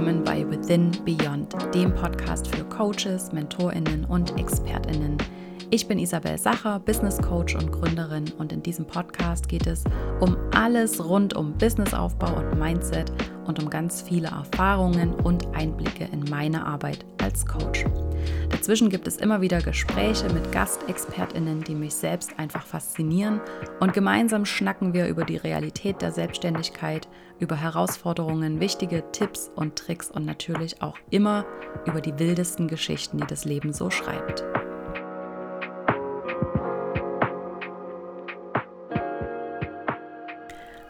willkommen bei Within Beyond, dem Podcast für Coaches, MentorInnen und ExpertInnen. Ich bin Isabel Sacher, Business Coach und Gründerin, und in diesem Podcast geht es um alles rund um Businessaufbau und Mindset und um ganz viele Erfahrungen und Einblicke in meine Arbeit als Coach. Dazwischen gibt es immer wieder Gespräche mit GastexpertInnen, die mich selbst einfach faszinieren, und gemeinsam schnacken wir über die Realität der Selbstständigkeit, über Herausforderungen, wichtige Tipps und Tricks und natürlich auch immer über die wildesten Geschichten, die das Leben so schreibt.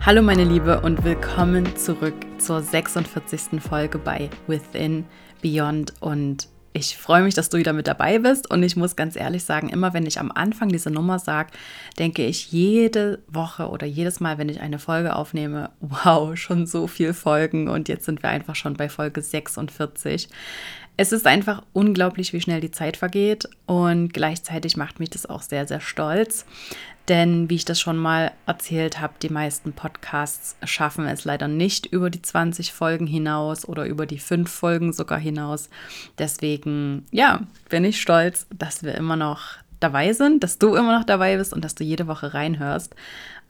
Hallo meine Liebe und willkommen zurück zur 46. Folge bei Within Beyond, und ich freue mich, dass du wieder mit dabei bist, und ich muss ganz ehrlich sagen, immer wenn ich am Anfang diese Nummer sage, denke ich jede Woche oder jedes Mal, wenn ich eine Folge aufnehme, wow, schon so viele Folgen, und jetzt sind wir einfach schon bei Folge 46. Es ist einfach unglaublich, wie schnell die Zeit vergeht, und gleichzeitig macht mich das auch sehr, sehr stolz, denn wie ich das schon mal erzählt habe, die meisten Podcasts schaffen es leider nicht über die 20 Folgen hinaus oder über die 5 Folgen sogar hinaus. Deswegen, ja, bin ich stolz, dass wir immer noch dabei sind, dass du immer noch dabei bist und dass du jede Woche reinhörst.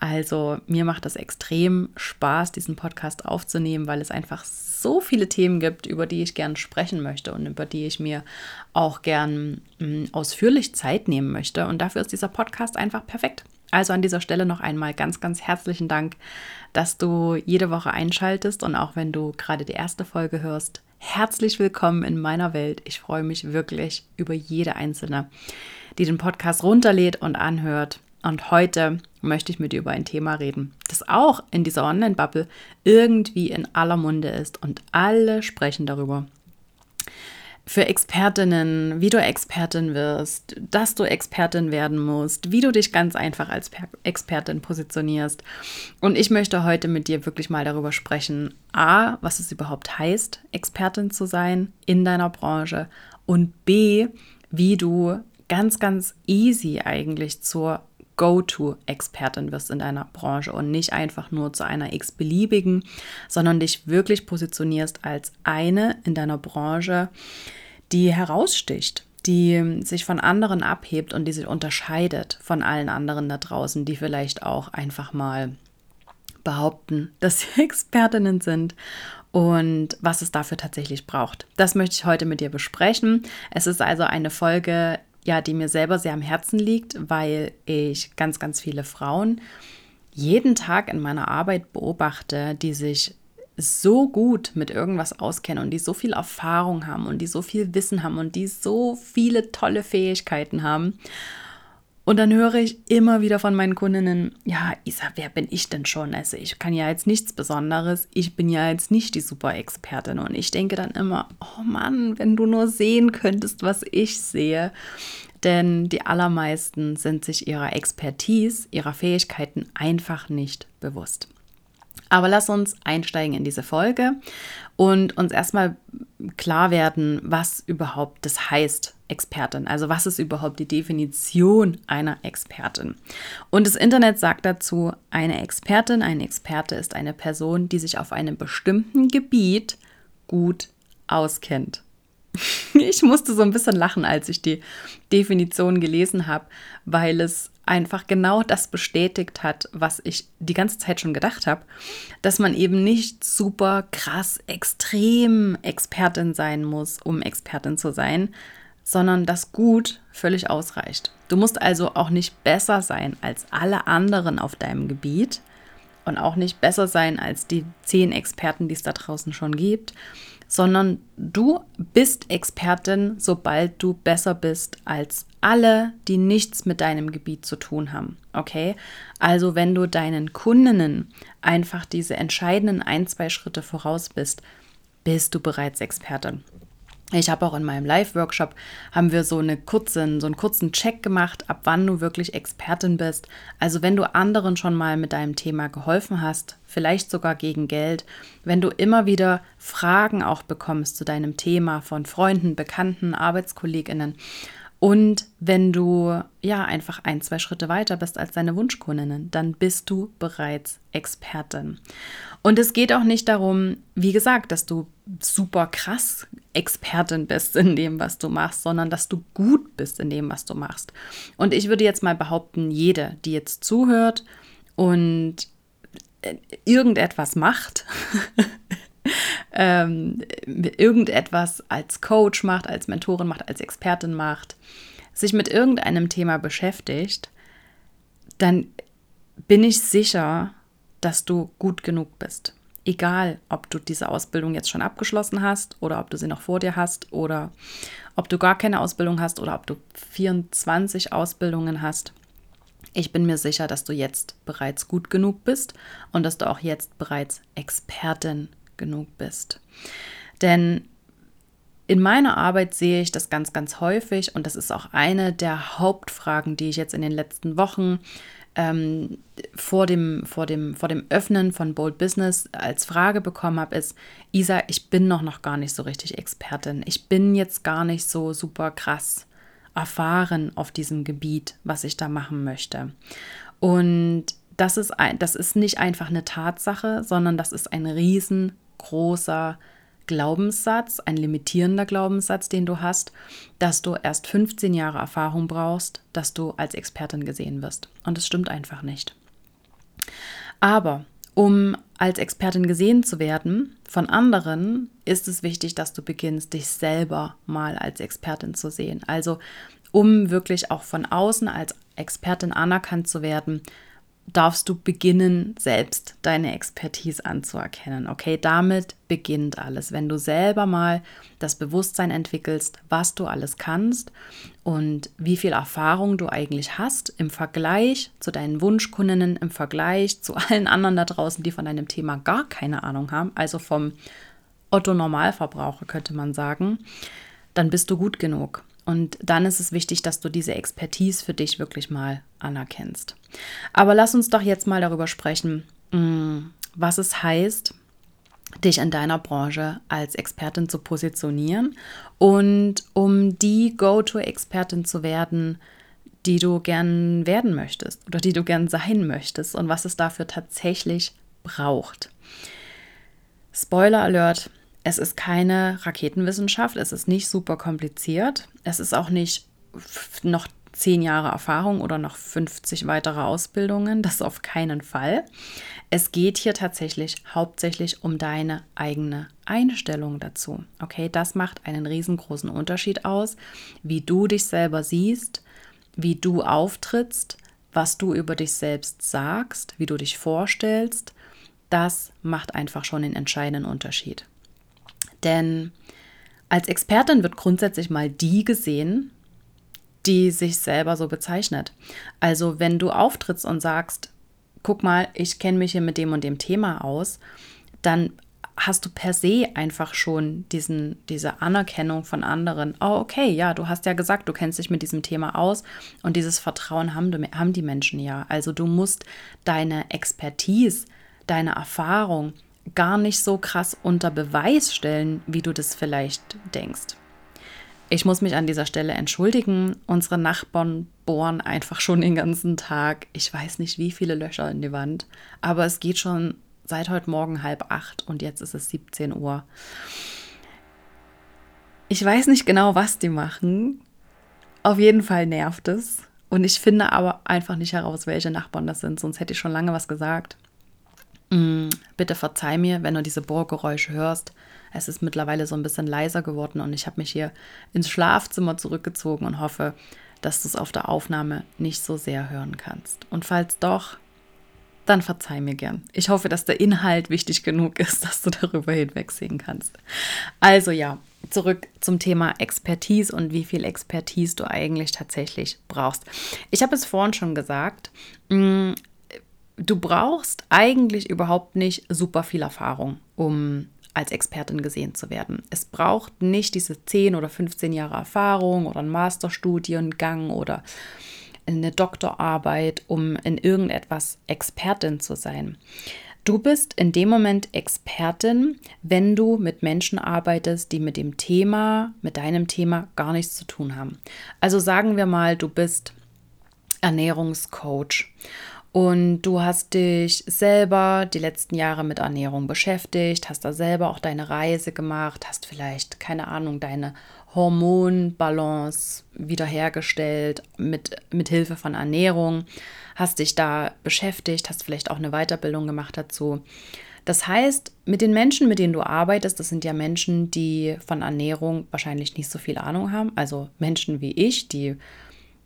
Also mir macht das extrem Spaß, diesen Podcast aufzunehmen, weil es einfach so viele Themen gibt, über die ich gerne sprechen möchte und über die ich mir auch gern ausführlich Zeit nehmen möchte. Und dafür ist dieser Podcast einfach perfekt. Also an dieser Stelle noch einmal ganz, ganz herzlichen Dank, dass du jede Woche einschaltest, und auch wenn du gerade die erste Folge hörst, herzlich willkommen in meiner Welt. Ich freue mich wirklich über jede Einzelne, die den Podcast runterlädt und anhört. Und heute möchte ich mit dir über ein Thema reden, das auch in dieser Online-Bubble irgendwie in aller Munde ist, und alle sprechen darüber. Für Expertinnen, wie du Expertin wirst, dass du Expertin werden musst, wie du dich ganz einfach als Expertin positionierst. Und ich möchte heute mit dir wirklich mal darüber sprechen, A, was es überhaupt heißt, Expertin zu sein in deiner Branche, und B, wie du ganz, ganz easy eigentlich zur Go-To-Expertin wirst in deiner Branche und nicht einfach nur zu einer x-beliebigen, sondern dich wirklich positionierst als eine in deiner Branche, die heraussticht, die sich von anderen abhebt und die sich unterscheidet von allen anderen da draußen, die vielleicht auch einfach mal behaupten, dass sie Expertinnen sind, und was es dafür tatsächlich braucht. Das möchte ich heute mit dir besprechen. Es ist also eine Folge, ja, die mir selber sehr am Herzen liegt, weil ich ganz, ganz viele Frauen jeden Tag in meiner Arbeit beobachte, die sich so gut mit irgendwas auskennen und die so viel Erfahrung haben und die so viel Wissen haben und die so viele tolle Fähigkeiten haben. Und dann höre ich immer wieder von meinen Kundinnen, ja, Isa, wer bin ich denn schon? Also ich kann ja jetzt nichts Besonderes, ich bin ja jetzt nicht die Super-Expertin. Und ich denke dann immer, oh Mann, wenn du nur sehen könntest, was ich sehe. Denn die allermeisten sind sich ihrer Expertise, ihrer Fähigkeiten einfach nicht bewusst. Aber lass uns einsteigen in diese Folge und uns erstmal klar werden, was überhaupt das heißt, Expertin. Also was ist überhaupt die Definition einer Expertin? Und das Internet sagt dazu, eine Expertin, ein Experte ist eine Person, die sich auf einem bestimmten Gebiet gut auskennt. Ich musste so ein bisschen lachen, als ich die Definition gelesen habe, weil es einfach genau das bestätigt hat, was ich die ganze Zeit schon gedacht habe, dass man eben nicht super krass extrem Expertin sein muss, um Expertin zu sein, sondern dass gut völlig ausreicht. Du musst also auch nicht besser sein als alle anderen auf deinem Gebiet und auch nicht besser sein als die 10 Experten, die es da draußen schon gibt, sondern du bist Expertin, sobald du besser bist als alle, die nichts mit deinem Gebiet zu tun haben, okay? Also wenn du deinen Kundinnen einfach diese entscheidenden 1-2 Schritte voraus bist, bist du bereits Expertin. Ich habe auch in meinem Live-Workshop, haben wir so einen kurzen Check gemacht, ab wann du wirklich Expertin bist. Also wenn du anderen schon mal mit deinem Thema geholfen hast, vielleicht sogar gegen Geld, wenn du immer wieder Fragen auch bekommst zu deinem Thema von Freunden, Bekannten, ArbeitskollegInnen Und wenn du ja einfach 1, 2 Schritte weiter bist als deine Wunschkundinnen, dann bist du bereits Expertin. Und es geht auch nicht darum, wie gesagt, dass du super krass Expertin bist in dem, was du machst, sondern dass du gut bist in dem, was du machst. Und ich würde jetzt mal behaupten, jede, die jetzt zuhört und irgendetwas macht, irgendetwas als Coach macht, als Mentorin macht, als Expertin macht, sich mit irgendeinem Thema beschäftigt, dann bin ich sicher, dass du gut genug bist. Egal, ob du diese Ausbildung jetzt schon abgeschlossen hast oder ob du sie noch vor dir hast oder ob du gar keine Ausbildung hast oder ob du 24 Ausbildungen hast. Ich bin mir sicher, dass du jetzt bereits gut genug bist und dass du auch jetzt bereits Expertin genug bist. Denn in meiner Arbeit sehe ich das ganz, ganz häufig und das ist auch eine der Hauptfragen, die ich jetzt in den letzten Wochen vor dem Öffnen von Bold Business als Frage bekommen habe, ist: Isa, ich bin noch gar nicht so richtig Expertin. Ich bin jetzt gar nicht so super krass erfahren auf diesem Gebiet, was ich da machen möchte. Und das ist nicht einfach eine Tatsache, sondern das ist ein riesengroßer Glaubenssatz, ein limitierender Glaubenssatz, den du hast, dass du erst 15 Jahre Erfahrung brauchst, dass du als Expertin gesehen wirst. Und das stimmt einfach nicht. Aber um als Expertin gesehen zu werden von anderen, ist es wichtig, dass du beginnst, dich selber mal als Expertin zu sehen. Also um wirklich auch von außen als Expertin anerkannt zu werden, darfst du beginnen, selbst deine Expertise anzuerkennen. Okay, damit beginnt alles. Wenn du selber mal das Bewusstsein entwickelst, was du alles kannst und wie viel Erfahrung du eigentlich hast im Vergleich zu deinen Wunschkundinnen, im Vergleich zu allen anderen da draußen, die von deinem Thema gar keine Ahnung haben, also vom Otto-Normalverbraucher könnte man sagen, dann bist du gut genug. Und dann ist es wichtig, dass du diese Expertise für dich wirklich mal anerkennst. Aber lass uns doch jetzt mal darüber sprechen, was es heißt, dich in deiner Branche als Expertin zu positionieren und um die Go-To-Expertin zu werden, die du gern werden möchtest oder die du gern sein möchtest und was es dafür tatsächlich braucht. Spoiler Alert! Es ist keine Raketenwissenschaft, es ist nicht super kompliziert, es ist auch nicht noch 10 Jahre Erfahrung oder noch 50 weitere Ausbildungen, das auf keinen Fall. Es geht hier tatsächlich hauptsächlich um deine eigene Einstellung dazu. Okay, das macht einen riesengroßen Unterschied aus, wie du dich selber siehst, wie du auftrittst, was du über dich selbst sagst, wie du dich vorstellst. Das macht einfach schon den entscheidenden Unterschied. Denn als Expertin wird grundsätzlich mal die gesehen, die sich selber so bezeichnet. Also wenn du auftrittst und sagst, guck mal, ich kenne mich hier mit dem und dem Thema aus, dann hast du per se einfach schon diese Anerkennung von anderen. Oh, okay, ja, du hast ja gesagt, du kennst dich mit diesem Thema aus und dieses Vertrauen haben die Menschen ja. Also du musst deine Expertise, deine Erfahrung gar nicht so krass unter Beweis stellen, wie du das vielleicht denkst. Ich muss mich an dieser Stelle entschuldigen. Unsere Nachbarn bohren einfach schon den ganzen Tag. Ich weiß nicht, wie viele Löcher in die Wand, aber es geht schon seit heute Morgen 7:30 und jetzt ist es 17 Uhr. Ich weiß nicht genau, was die machen. Auf jeden Fall nervt es und ich finde aber einfach nicht heraus, welche Nachbarn das sind, sonst hätte ich schon lange was gesagt. Bitte verzeih mir, wenn du diese Bohrgeräusche hörst. Es ist mittlerweile so ein bisschen leiser geworden und ich habe mich hier ins Schlafzimmer zurückgezogen und hoffe, dass du es auf der Aufnahme nicht so sehr hören kannst. Und falls doch, dann verzeih mir gern. Ich hoffe, dass der Inhalt wichtig genug ist, dass du darüber hinwegsehen kannst. Also ja, zurück zum Thema Expertise und wie viel Expertise du eigentlich tatsächlich brauchst. Ich habe es vorhin schon gesagt, du brauchst eigentlich überhaupt nicht super viel Erfahrung, um als Expertin gesehen zu werden. Es braucht nicht diese 10 oder 15 Jahre Erfahrung oder einen Masterstudiengang oder eine Doktorarbeit, um in irgendetwas Expertin zu sein. Du bist in dem Moment Expertin, wenn du mit Menschen arbeitest, die mit deinem Thema gar nichts zu tun haben. Also sagen wir mal, du bist Ernährungscoach und du hast dich selber die letzten Jahre mit Ernährung beschäftigt, hast da selber auch deine Reise gemacht, hast vielleicht, keine Ahnung, deine Hormonbalance wiederhergestellt mit Hilfe von Ernährung, hast dich da beschäftigt, hast vielleicht auch eine Weiterbildung gemacht dazu. Das heißt, mit den Menschen, mit denen du arbeitest, das sind ja Menschen, die von Ernährung wahrscheinlich nicht so viel Ahnung haben, also Menschen wie ich, die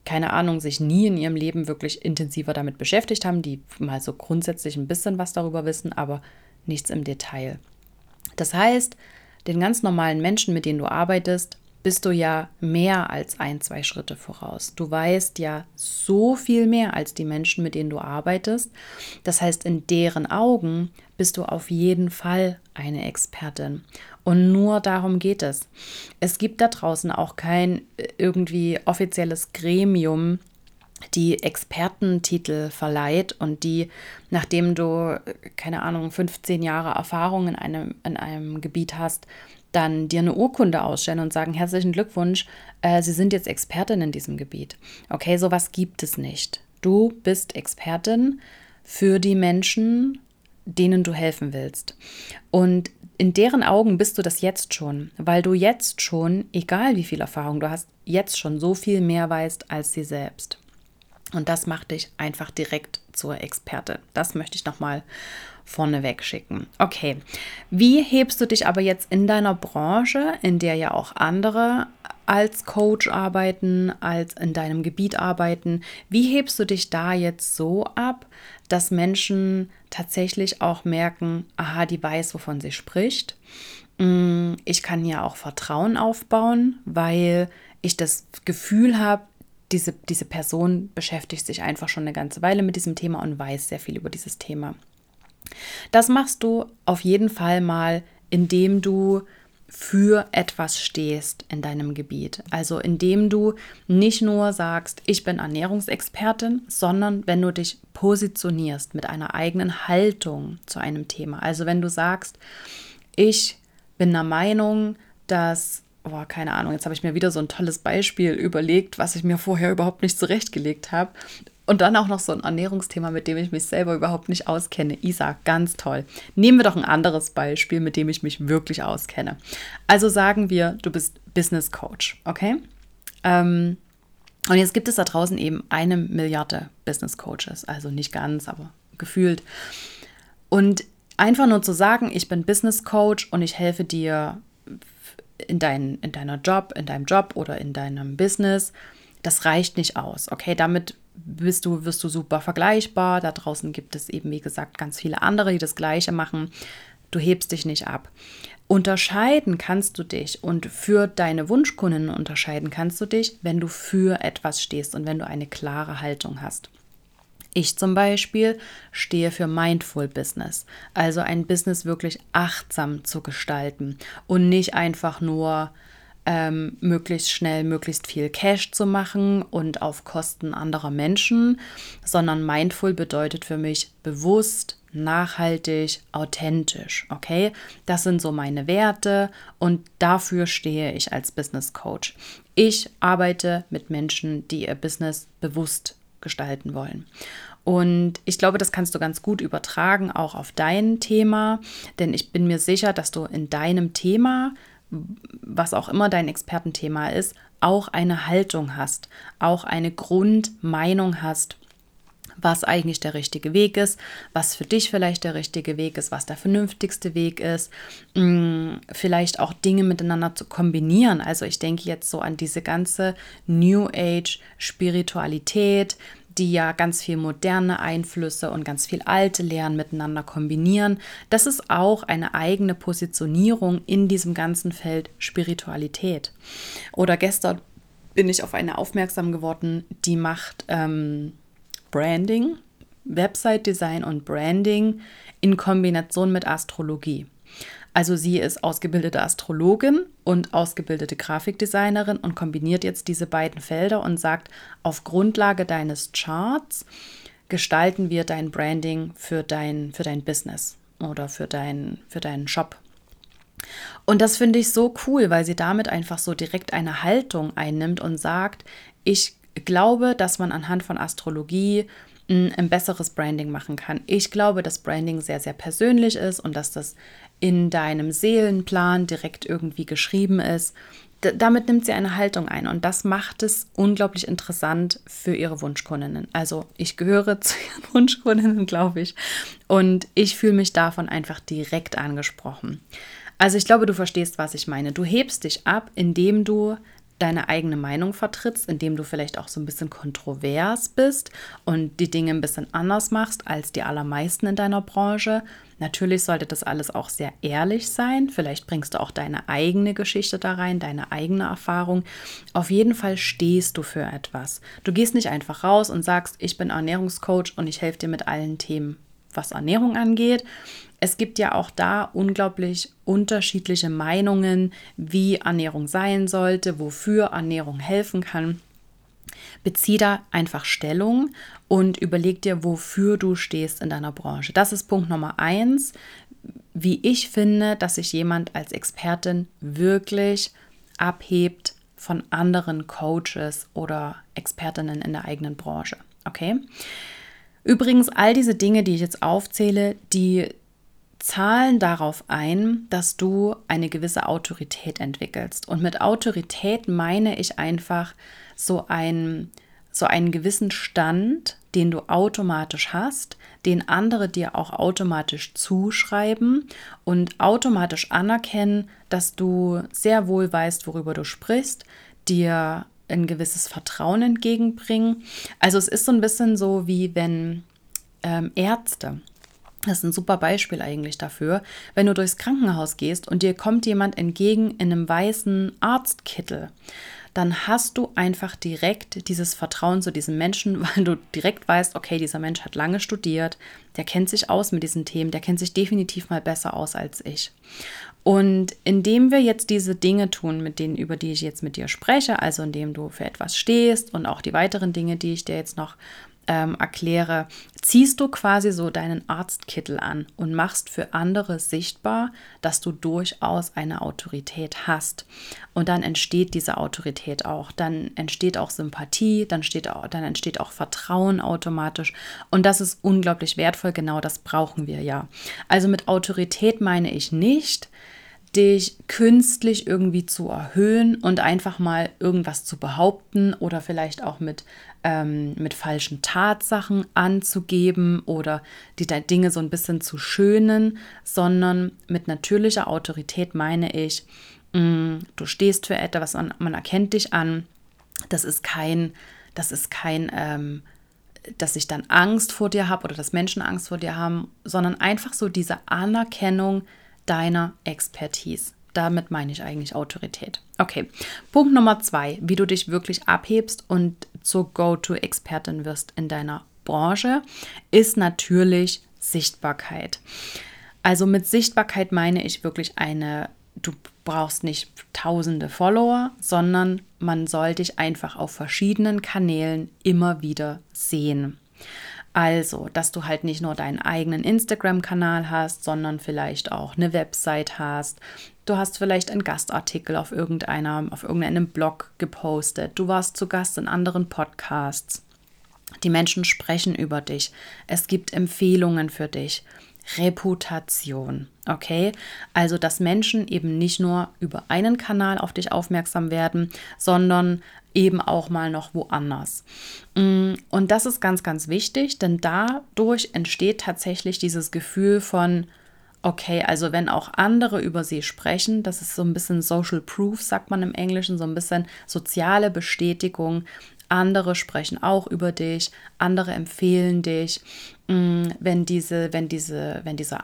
keine Ahnung, sich nie in ihrem Leben wirklich intensiver damit beschäftigt haben, die mal so grundsätzlich ein bisschen was darüber wissen, aber nichts im Detail. Das heißt, den ganz normalen Menschen, mit denen du arbeitest, bist du ja mehr als 1-2 Schritte voraus. Du weißt ja so viel mehr als die Menschen, mit denen du arbeitest. Das heißt, in deren Augen bist du auf jeden Fall eine Expertin. Und nur darum geht es. Es gibt da draußen auch kein irgendwie offizielles Gremium, die Expertentitel verleiht und die, nachdem du, keine Ahnung, 15 Jahre Erfahrung in einem Gebiet hast, dann dir eine Urkunde ausstellen und sagen, herzlichen Glückwunsch, Sie sind jetzt Expertin in diesem Gebiet. Okay, sowas gibt es nicht. Du bist Expertin für die Menschen, denen du helfen willst. Und in deren Augen bist du das jetzt schon, weil du jetzt schon, egal wie viel Erfahrung du hast, jetzt schon so viel mehr weißt als sie selbst. Und das macht dich einfach direkt zur Expertin. Das möchte ich nochmal vorneweg schicken. Okay, wie hebst du dich aber jetzt in deiner Branche, in der ja auch andere als Coach arbeiten, als in deinem Gebiet arbeiten, wie hebst du dich da jetzt so ab, dass Menschen tatsächlich auch merken, aha, die weiß, wovon sie spricht. Ich kann ja auch Vertrauen aufbauen, weil ich das Gefühl habe, diese Person beschäftigt sich einfach schon eine ganze Weile mit diesem Thema und weiß sehr viel über dieses Thema. Das machst du auf jeden Fall mal, indem du für etwas stehst in deinem Gebiet. Also indem du nicht nur sagst, ich bin Ernährungsexpertin, sondern wenn du dich positionierst mit einer eigenen Haltung zu einem Thema. Also wenn du sagst, ich bin der Meinung, dass... Oh, keine Ahnung, jetzt habe ich mir wieder so ein tolles Beispiel überlegt, was ich mir vorher überhaupt nicht zurechtgelegt habe. Und dann auch noch so ein Ernährungsthema, mit dem ich mich selber überhaupt nicht auskenne. Isa, ganz toll. Nehmen wir doch ein anderes Beispiel, mit dem ich mich wirklich auskenne. Also sagen wir, du bist Business Coach, okay? Und jetzt gibt es da draußen eben 1 Milliarde Business Coaches. Also nicht ganz, aber gefühlt. Und einfach nur zu sagen, ich bin Business Coach und ich helfe dir, in deinem Job oder in deinem Business, das reicht nicht aus. Okay, damit wirst du super vergleichbar. Da draußen gibt es eben, wie gesagt, ganz viele andere, die das Gleiche machen. Du hebst dich nicht ab. Unterscheiden kannst du dich und für deine Wunschkunden unterscheiden kannst du dich, wenn du für etwas stehst und wenn du eine klare Haltung hast. Ich zum Beispiel stehe für Mindful Business, also ein Business wirklich achtsam zu gestalten und nicht einfach nur möglichst schnell, möglichst viel Cash zu machen und auf Kosten anderer Menschen, sondern Mindful bedeutet für mich bewusst, nachhaltig, authentisch. Okay, das sind so meine Werte und dafür stehe ich als Business Coach. Ich arbeite mit Menschen, die ihr Business bewusst gestalten wollen. Und ich glaube, das kannst du ganz gut übertragen, auch auf dein Thema, denn ich bin mir sicher, dass du in deinem Thema, was auch immer dein Expertenthema ist, auch eine Haltung hast, auch eine Grundmeinung hast, was eigentlich der richtige Weg ist, was für dich vielleicht der richtige Weg ist, was der vernünftigste Weg ist, vielleicht auch Dinge miteinander zu kombinieren. Also ich denke jetzt so an diese ganze New Age Spiritualität, die ja ganz viel moderne Einflüsse und ganz viel alte Lehren miteinander kombinieren. Das ist auch eine eigene Positionierung in diesem ganzen Feld Spiritualität. Oder gestern bin ich auf eine aufmerksam geworden, die macht Branding, Website-Design und Branding in Kombination mit Astrologie. Also sie ist ausgebildete Astrologin und ausgebildete Grafikdesignerin und kombiniert jetzt diese beiden Felder und sagt, auf Grundlage deines Charts gestalten wir dein Branding für dein Business oder für deinen Shop. Und das finde ich so cool, weil sie damit einfach so direkt eine Haltung einnimmt und sagt, ich glaube, dass man anhand von Astrologie ein besseres Branding machen kann. Ich glaube, dass Branding sehr, sehr persönlich ist und dass das in deinem Seelenplan direkt irgendwie geschrieben ist. Damit nimmt sie eine Haltung ein und das macht es unglaublich interessant für ihre Wunschkundinnen. Also ich gehöre zu ihren Wunschkundinnen, glaube ich. Und ich fühle mich davon einfach direkt angesprochen. Also ich glaube, du verstehst, was ich meine. Du hebst dich ab, indem du deine eigene Meinung vertrittst, indem du vielleicht auch so ein bisschen kontrovers bist und die Dinge ein bisschen anders machst als die allermeisten in deiner Branche. Natürlich sollte das alles auch sehr ehrlich sein. Vielleicht bringst du auch deine eigene Geschichte da rein, deine eigene Erfahrung. Auf jeden Fall stehst du für etwas. Du gehst nicht einfach raus und sagst, ich bin Ernährungscoach und ich helfe dir mit allen Themen, was Ernährung angeht. Es gibt ja auch da unglaublich unterschiedliche Meinungen, wie Ernährung sein sollte, wofür Ernährung helfen kann. Bezieh da einfach Stellung und überleg dir, wofür du stehst in deiner Branche. Das ist Punkt Nummer 1, wie ich finde, dass sich jemand als Expertin wirklich abhebt von anderen Coaches oder Expertinnen in der eigenen Branche. Okay? Übrigens, all diese Dinge, die ich jetzt aufzähle, die zahlen darauf ein, dass du eine gewisse Autorität entwickelst. Und mit Autorität meine ich einfach so einen gewissen Stand, den du automatisch hast, den andere dir auch automatisch zuschreiben und automatisch anerkennen, dass du sehr wohl weißt, worüber du sprichst, dir ein gewisses Vertrauen entgegenbringen. Also es ist so ein bisschen so, wie wenn Ärzte, das ist ein super Beispiel eigentlich dafür, wenn du durchs Krankenhaus gehst und dir kommt jemand entgegen in einem weißen Arztkittel, dann hast du einfach direkt dieses Vertrauen zu diesem Menschen, weil du direkt weißt, okay, dieser Mensch hat lange studiert, der kennt sich aus mit diesen Themen, der kennt sich definitiv mal besser aus als ich. Und indem wir jetzt diese Dinge tun, über die ich jetzt mit dir spreche, also indem du für etwas stehst und auch die weiteren Dinge, die ich dir jetzt noch erkläre, ziehst du quasi so deinen Arztkittel an und machst für andere sichtbar, dass du durchaus eine Autorität hast. Und dann entsteht diese Autorität auch. Dann entsteht auch Sympathie, dann entsteht auch Vertrauen automatisch. Und das ist unglaublich wertvoll, genau das brauchen wir ja. Also mit Autorität meine ich nicht, dich künstlich irgendwie zu erhöhen und einfach mal irgendwas zu behaupten oder vielleicht auch mit falschen Tatsachen anzugeben oder die Dinge so ein bisschen zu schönen, sondern mit natürlicher Autorität meine ich, du stehst für etwas, man erkennt dich an, dass ich dann Angst vor dir habe oder dass Menschen Angst vor dir haben, sondern einfach so diese Anerkennung deiner Expertise. Damit meine ich eigentlich Autorität. Okay, Punkt Nummer 2, wie du dich wirklich abhebst und zur Go-To-Expertin wirst in deiner Branche, ist natürlich Sichtbarkeit. Also mit Sichtbarkeit meine ich wirklich du brauchst nicht tausende Follower, sondern man soll dich einfach auf verschiedenen Kanälen immer wieder sehen. Also, dass du halt nicht nur deinen eigenen Instagram-Kanal hast, sondern vielleicht auch eine Website hast. Du hast vielleicht einen Gastartikel auf irgendeinem Blog gepostet. Du warst zu Gast in anderen Podcasts. Die Menschen sprechen über dich. Es gibt Empfehlungen für dich. Reputation, okay? Also, dass Menschen eben nicht nur über einen Kanal auf dich aufmerksam werden, sondern eben auch mal noch woanders. Und das ist ganz, ganz wichtig, denn dadurch entsteht tatsächlich dieses Gefühl von, okay, also wenn auch andere über sie sprechen, das ist so ein bisschen Social Proof, sagt man im Englischen, so ein bisschen soziale Bestätigung. Andere sprechen auch über dich, andere empfehlen dich. Wenn dieser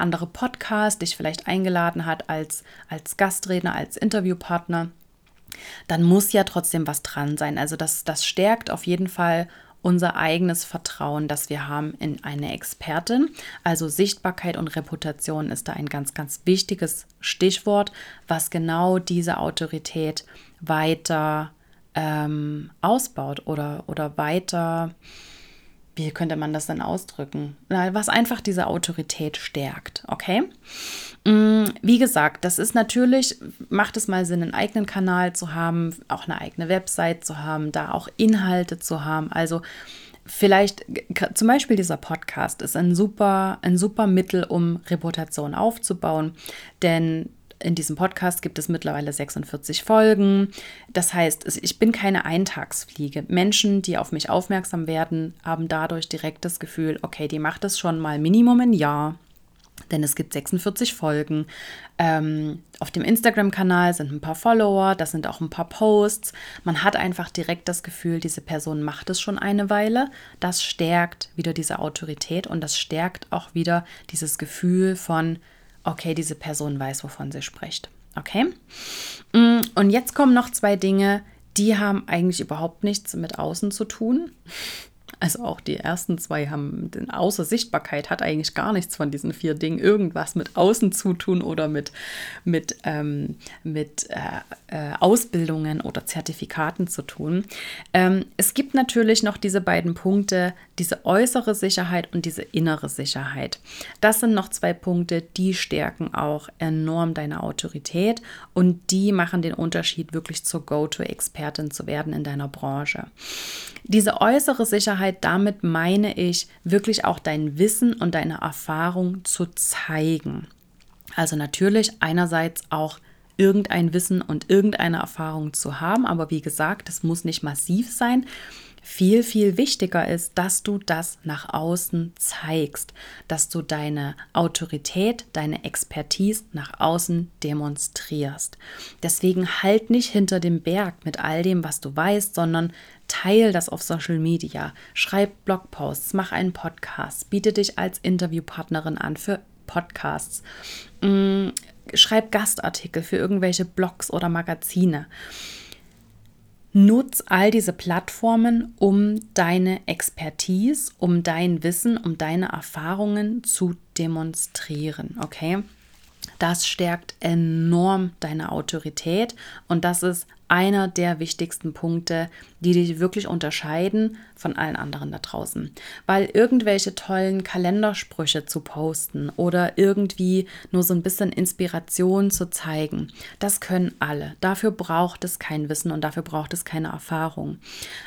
andere Podcast dich vielleicht eingeladen hat als Gastredner, als Interviewpartner, dann muss ja trotzdem was dran sein. Also das stärkt auf jeden Fall unser eigenes Vertrauen, das wir haben in eine Expertin. Also Sichtbarkeit und Reputation ist da ein ganz, ganz wichtiges Stichwort, was genau diese Autorität weiter ausbaut oder weiter wie könnte man das denn ausdrücken? Na, was einfach diese Autorität stärkt, okay? Wie gesagt, das ist natürlich, macht es mal Sinn, einen eigenen Kanal zu haben, auch eine eigene Website zu haben, da auch Inhalte zu haben, also vielleicht zum Beispiel dieser Podcast ist ein super Mittel, um Reputation aufzubauen, denn in diesem Podcast gibt es mittlerweile 46 Folgen. Das heißt, ich bin keine Eintagsfliege. Menschen, die auf mich aufmerksam werden, haben dadurch direkt das Gefühl, okay, die macht das schon mal Minimum ein Jahr. Denn es gibt 46 Folgen. Auf dem Instagram-Kanal sind ein paar Follower, das sind auch ein paar Posts. Man hat einfach direkt das Gefühl, diese Person macht es schon eine Weile. Das stärkt wieder diese Autorität und das stärkt auch wieder dieses Gefühl von, okay, diese Person weiß, wovon sie spricht. Okay? Und jetzt kommen noch zwei Dinge, die haben eigentlich überhaupt nichts mit außen zu tun. Also auch die ersten zwei haben, außer Sichtbarkeit hat eigentlich gar nichts von diesen vier Dingen irgendwas mit außen zu tun oder mit Ausbildungen oder Zertifikaten zu tun. Es gibt natürlich noch diese beiden Punkte, diese äußere Sicherheit und diese innere Sicherheit. Das sind noch zwei Punkte, die stärken auch enorm deine Autorität und die machen den Unterschied, wirklich zur Go-To-Expertin zu werden in deiner Branche. Diese äußere Sicherheit, damit meine ich, wirklich auch dein Wissen und deine Erfahrung zu zeigen. Also natürlich einerseits auch irgendein Wissen und irgendeine Erfahrung zu haben, aber wie gesagt, das muss nicht massiv sein. Viel, viel wichtiger ist, dass du das nach außen zeigst, dass du deine Autorität, deine Expertise nach außen demonstrierst. Deswegen halt nicht hinter dem Berg mit all dem, was du weißt, sondern teil das auf Social Media, schreib Blogposts, mach einen Podcast, biete dich als Interviewpartnerin an für Podcasts, schreib Gastartikel für irgendwelche Blogs oder Magazine. Nutz all diese Plattformen, um deine Expertise, um dein Wissen, um deine Erfahrungen zu demonstrieren, okay? Das stärkt enorm deine Autorität und das ist einer der wichtigsten Punkte, die dich wirklich unterscheiden von allen anderen da draußen. Weil irgendwelche tollen Kalendersprüche zu posten oder irgendwie nur so ein bisschen Inspiration zu zeigen, das können alle. Dafür braucht es kein Wissen und dafür braucht es keine Erfahrung.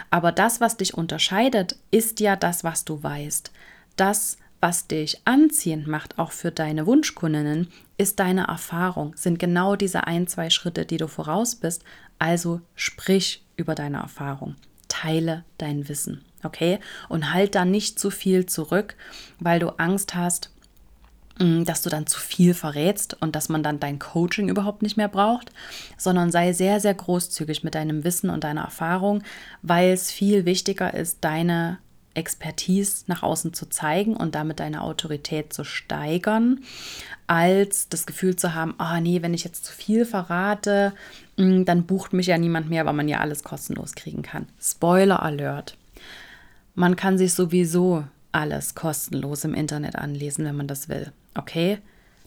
Aber das, was dich unterscheidet, ist ja das, was du weißt. Das, was dich anziehend macht, auch für deine Wunschkundinnen, ist deine Erfahrung, sind genau diese 1, 2 Schritte, die du voraus bist. Also sprich über deine Erfahrung, teile dein Wissen, okay? Und halt da nicht zu viel zurück, weil du Angst hast, dass du dann zu viel verrätst und dass man dann dein Coaching überhaupt nicht mehr braucht, sondern sei sehr, sehr großzügig mit deinem Wissen und deiner Erfahrung, weil es viel wichtiger ist, deine Expertise nach außen zu zeigen und damit deine Autorität zu steigern, als das Gefühl zu haben, nee, wenn ich jetzt zu viel verrate, dann bucht mich ja niemand mehr, weil man ja alles kostenlos kriegen kann. Spoiler Alert. Man kann sich sowieso alles kostenlos im Internet anlesen, wenn man das will. Okay?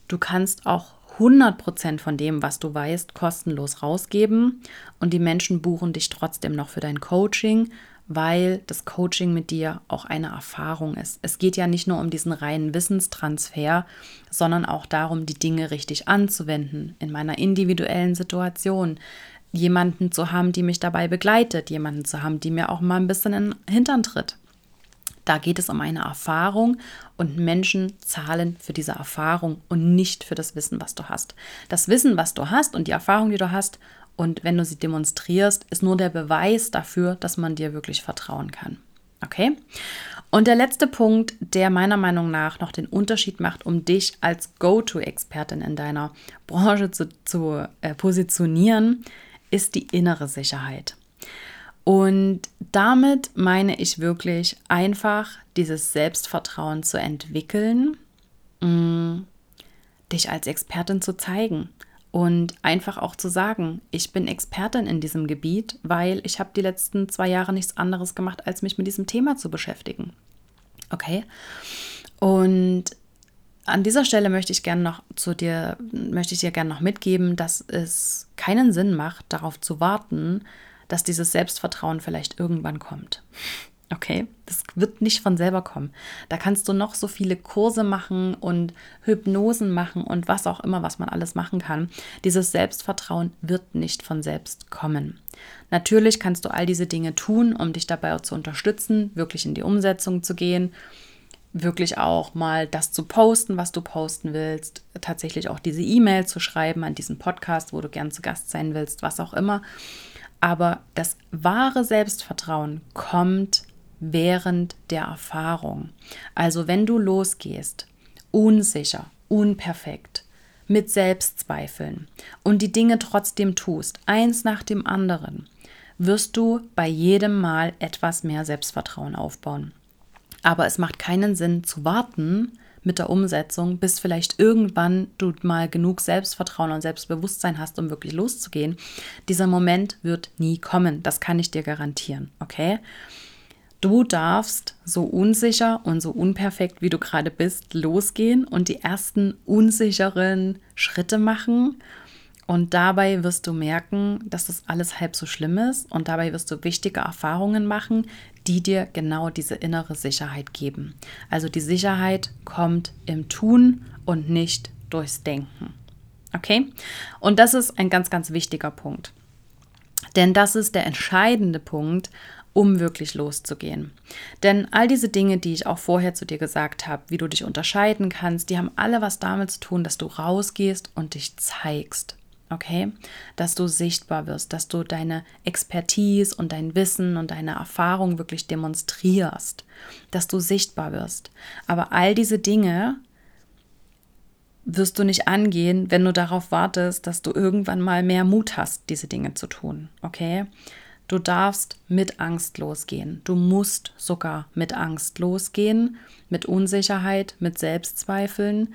Du kannst auch 100% von dem, was du weißt, kostenlos rausgeben und die Menschen buchen dich trotzdem noch für dein Coaching, weil das Coaching mit dir auch eine Erfahrung ist. Es geht ja nicht nur um diesen reinen Wissenstransfer, sondern auch darum, die Dinge richtig anzuwenden in meiner individuellen Situation. Jemanden zu haben, die mich dabei begleitet, jemanden zu haben, die mir auch mal ein bisschen in den Hintern tritt. Da geht es um eine Erfahrung und Menschen zahlen für diese Erfahrung und nicht für das Wissen, was du hast. Das Wissen, was du hast und die Erfahrung, die du hast, und wenn du sie demonstrierst, ist nur der Beweis dafür, dass man dir wirklich vertrauen kann. Okay? Und der letzte Punkt, der meiner Meinung nach noch den Unterschied macht, um dich als Go-To-Expertin in deiner Branche zu positionieren, ist die innere Sicherheit. Und damit meine ich wirklich einfach, dieses Selbstvertrauen zu entwickeln, dich als Expertin zu zeigen. Und einfach auch zu sagen, ich bin Expertin in diesem Gebiet, weil ich habe die letzten 2 Jahre nichts anderes gemacht, als mich mit diesem Thema zu beschäftigen. Okay? Und an dieser Stelle möchte ich dir gerne noch mitgeben, dass es keinen Sinn macht, darauf zu warten, dass dieses Selbstvertrauen vielleicht irgendwann kommt. Okay, das wird nicht von selber kommen. Da kannst du noch so viele Kurse machen und Hypnosen machen und was auch immer, was man alles machen kann. Dieses Selbstvertrauen wird nicht von selbst kommen. Natürlich kannst du all diese Dinge tun, um dich dabei zu unterstützen, wirklich in die Umsetzung zu gehen, wirklich auch mal das zu posten, was du posten willst, tatsächlich auch diese E-Mail zu schreiben an diesen Podcast, wo du gern zu Gast sein willst, was auch immer. Aber das wahre Selbstvertrauen kommt während der Erfahrung. Also wenn du losgehst, unsicher, unperfekt, mit Selbstzweifeln und die Dinge trotzdem tust, eins nach dem anderen, wirst du bei jedem Mal etwas mehr Selbstvertrauen aufbauen. Aber es macht keinen Sinn zu warten mit der Umsetzung, bis vielleicht irgendwann du mal genug Selbstvertrauen und Selbstbewusstsein hast, um wirklich loszugehen. Dieser Moment wird nie kommen, das kann ich dir garantieren, okay? Du darfst so unsicher und so unperfekt, wie du gerade bist, losgehen und die ersten unsicheren Schritte machen. Und dabei wirst du merken, dass das alles halb so schlimm ist. Und dabei wirst du wichtige Erfahrungen machen, die dir genau diese innere Sicherheit geben. Also die Sicherheit kommt im Tun und nicht durchs Denken. Okay? Und das ist ein ganz, ganz wichtiger Punkt. Denn das ist der entscheidende Punkt, um wirklich loszugehen. Denn all diese Dinge, die ich auch vorher zu dir gesagt habe, wie du dich unterscheiden kannst, die haben alle was damit zu tun, dass du rausgehst und dich zeigst. Okay? Dass du sichtbar wirst, dass du deine Expertise und dein Wissen und deine Erfahrung wirklich demonstrierst, dass du sichtbar wirst. Aber all diese Dinge wirst du nicht angehen, wenn du darauf wartest, dass du irgendwann mal mehr Mut hast, diese Dinge zu tun. Okay? Du darfst mit Angst losgehen. Du musst sogar mit Angst losgehen, mit Unsicherheit, mit Selbstzweifeln.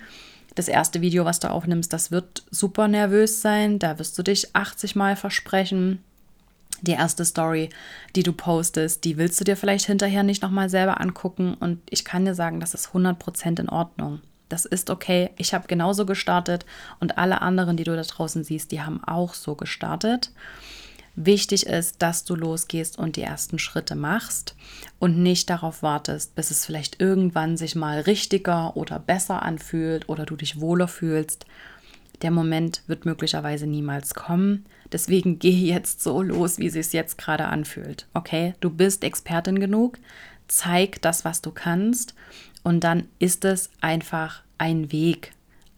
Das erste Video, was du aufnimmst, das wird super nervös sein. Da wirst du dich 80 Mal versprechen. Die erste Story, die du postest, die willst du dir vielleicht hinterher nicht nochmal selber angucken. Und ich kann dir sagen, das ist 100% in Ordnung. Das ist okay. Ich habe genauso gestartet und alle anderen, die du da draußen siehst, die haben auch so gestartet. Wichtig ist, dass du losgehst und die ersten Schritte machst und nicht darauf wartest, bis es vielleicht irgendwann sich mal richtiger oder besser anfühlt oder du dich wohler fühlst. Der Moment wird möglicherweise niemals kommen. Deswegen geh jetzt so los, wie es sich jetzt gerade anfühlt. Okay, du bist Expertin genug, zeig das, was du kannst und dann ist es einfach ein Weg.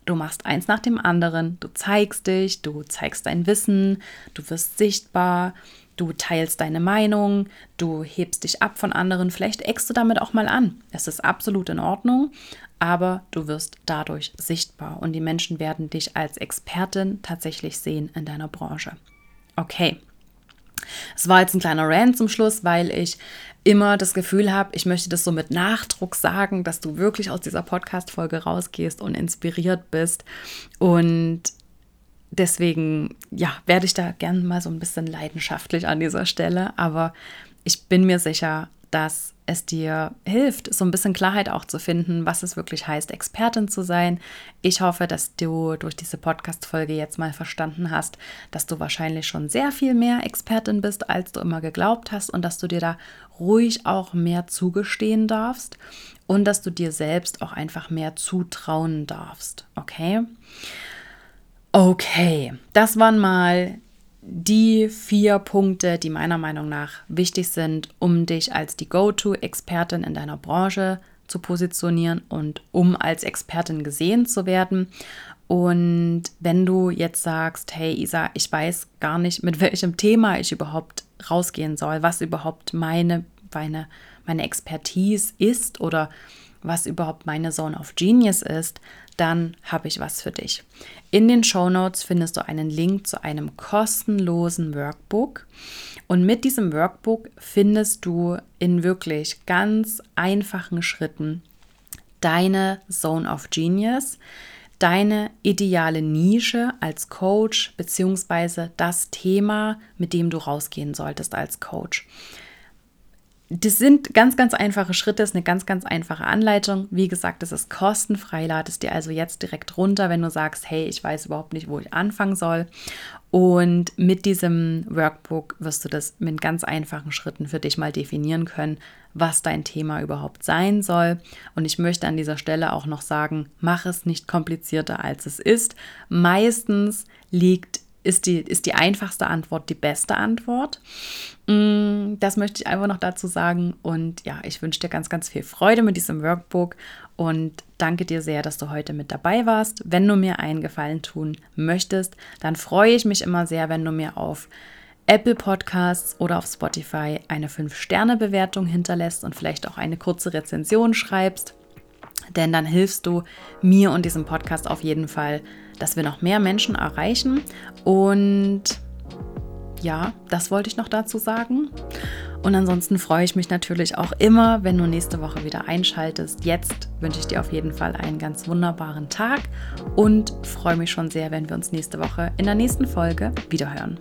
Du machst eins nach dem anderen, du zeigst dich, du zeigst dein Wissen, du wirst sichtbar, du teilst deine Meinung, du hebst dich ab von anderen, vielleicht eckst du damit auch mal an. Es ist absolut in Ordnung, aber du wirst dadurch sichtbar und die Menschen werden dich als Expertin tatsächlich sehen in deiner Branche. Okay. Es war jetzt ein kleiner Rant zum Schluss, weil ich immer das Gefühl habe, ich möchte das so mit Nachdruck sagen, dass du wirklich aus dieser Podcast-Folge rausgehst und inspiriert bist. Und deswegen, ja, werde ich da gerne mal so ein bisschen leidenschaftlich an dieser Stelle. Aber ich bin mir sicher, dass es dir hilft, so ein bisschen Klarheit auch zu finden, was es wirklich heißt, Expertin zu sein. Ich hoffe, dass du durch diese Podcast-Folge jetzt mal verstanden hast, dass du wahrscheinlich schon sehr viel mehr Expertin bist, als du immer geglaubt hast und dass du dir da ruhig auch mehr zugestehen darfst und dass du dir selbst auch einfach mehr zutrauen darfst. Okay? Okay, das waren mal die 4 Punkte, die meiner Meinung nach wichtig sind, um dich als die Go-To-Expertin in deiner Branche zu positionieren und um als Expertin gesehen zu werden. Und wenn du jetzt sagst, hey Isa, ich weiß gar nicht, mit welchem Thema ich überhaupt rausgehen soll, was überhaupt meine Expertise ist oder was überhaupt meine Zone of Genius ist, dann habe ich was für dich. In den Shownotes findest du einen Link zu einem kostenlosen Workbook und mit diesem Workbook findest du in wirklich ganz einfachen Schritten deine Zone of Genius, deine ideale Nische als Coach beziehungsweise das Thema, mit dem du rausgehen solltest als Coach. Das sind ganz, ganz einfache Schritte, ist eine ganz, ganz einfache Anleitung. Wie gesagt, es ist kostenfrei, lad es dir also jetzt direkt runter, wenn du sagst, hey, ich weiß überhaupt nicht, wo ich anfangen soll. Und mit diesem Workbook wirst du das mit ganz einfachen Schritten für dich mal definieren können, was dein Thema überhaupt sein soll. Und ich möchte an dieser Stelle auch noch sagen, mach es nicht komplizierter, als es ist. Meistens ist die einfachste Antwort die beste Antwort. Das möchte ich einfach noch dazu sagen. Und ja, ich wünsche dir ganz, ganz viel Freude mit diesem Workbook und danke dir sehr, dass du heute mit dabei warst. Wenn du mir einen Gefallen tun möchtest, dann freue ich mich immer sehr, wenn du mir auf Apple Podcasts oder auf Spotify eine 5-Sterne-Bewertung hinterlässt und vielleicht auch eine kurze Rezension schreibst. Denn dann hilfst du mir und diesem Podcast auf jeden Fall, dass wir noch mehr Menschen erreichen. Und ja, das wollte ich noch dazu sagen. Und ansonsten freue ich mich natürlich auch immer, wenn du nächste Woche wieder einschaltest. Jetzt wünsche ich dir auf jeden Fall einen ganz wunderbaren Tag und freue mich schon sehr, wenn wir uns nächste Woche in der nächsten Folge wiederhören.